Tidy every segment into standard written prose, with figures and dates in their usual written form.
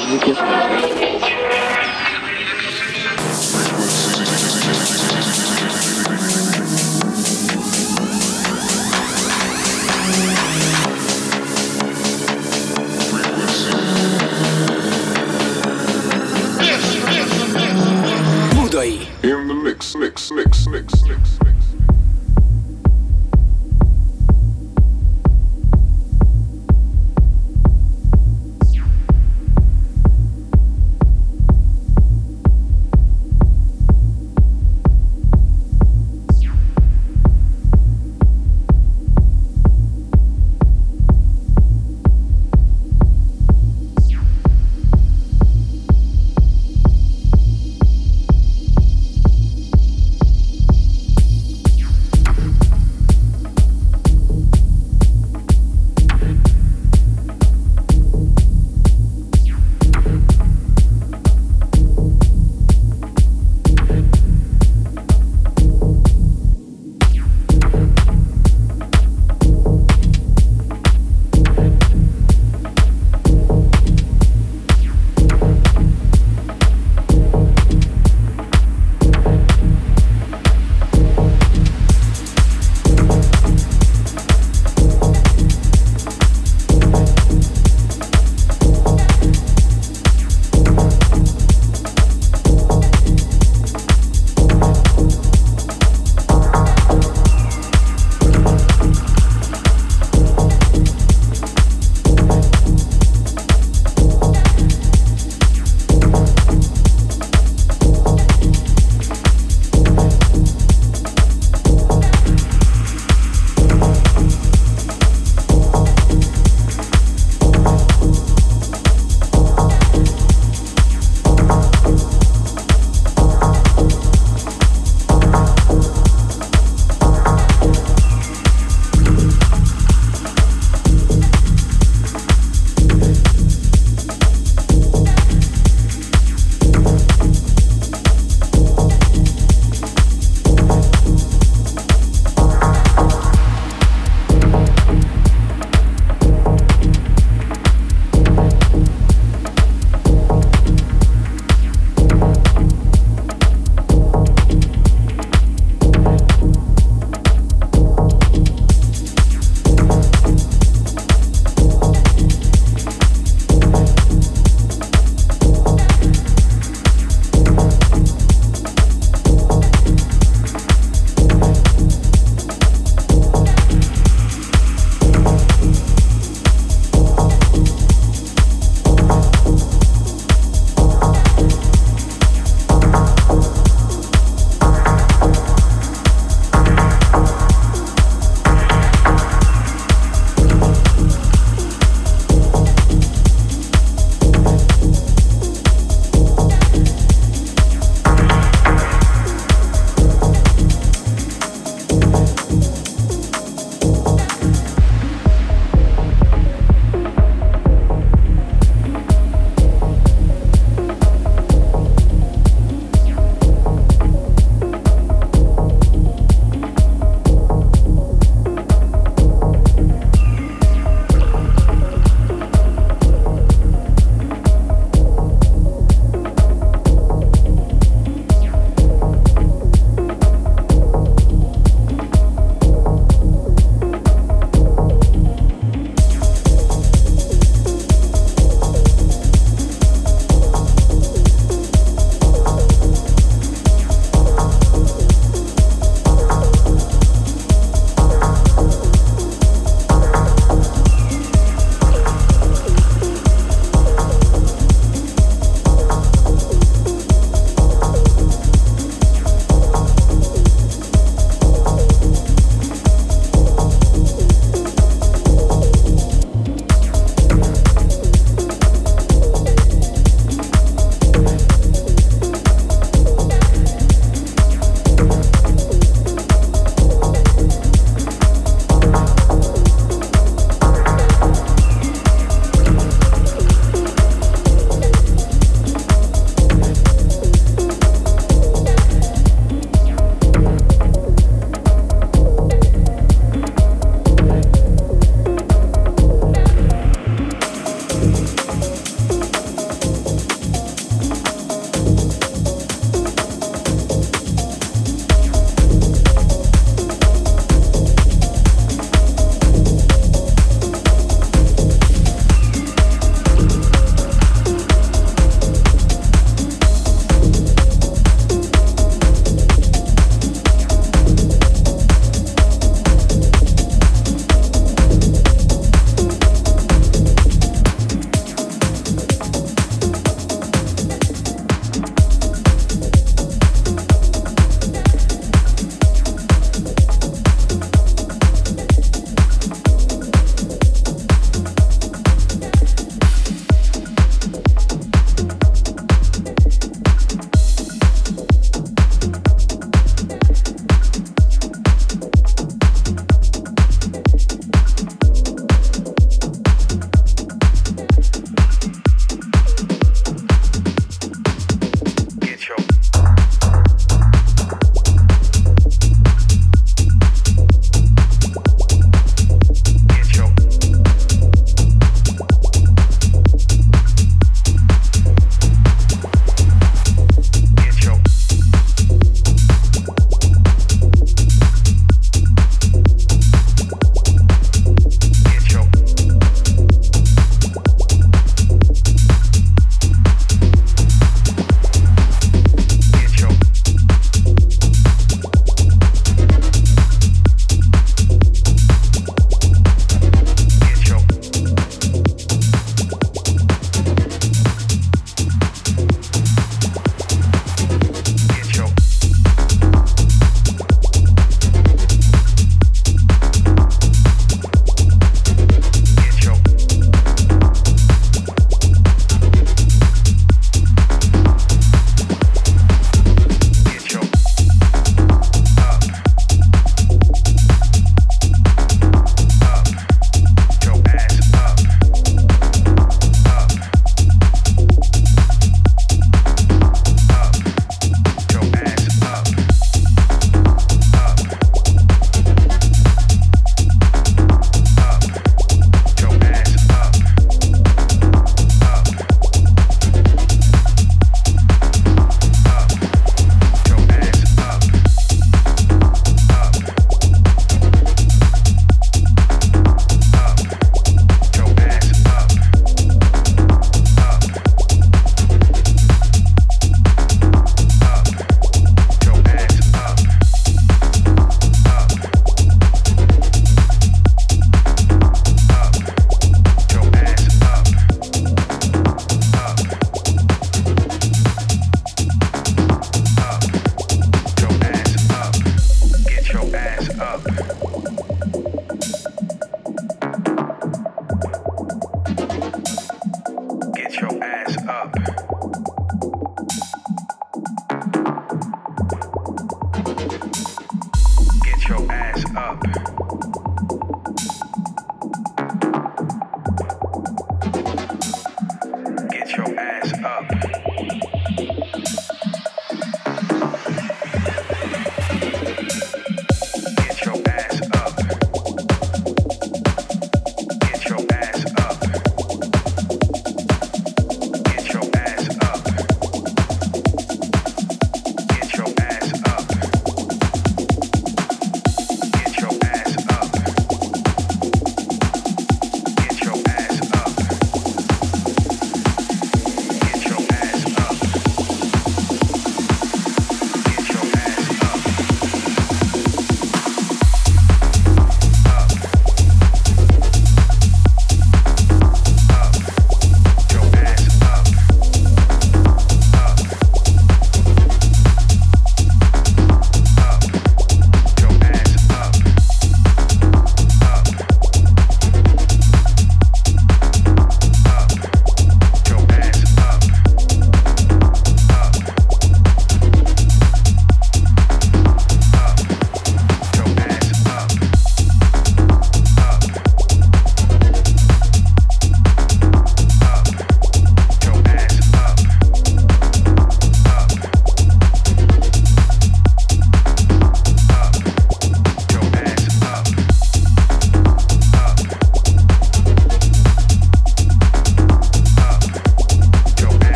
ждите. Budai. In the mix.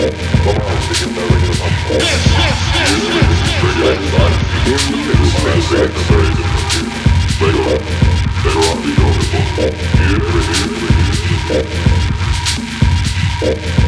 Later on, the only one.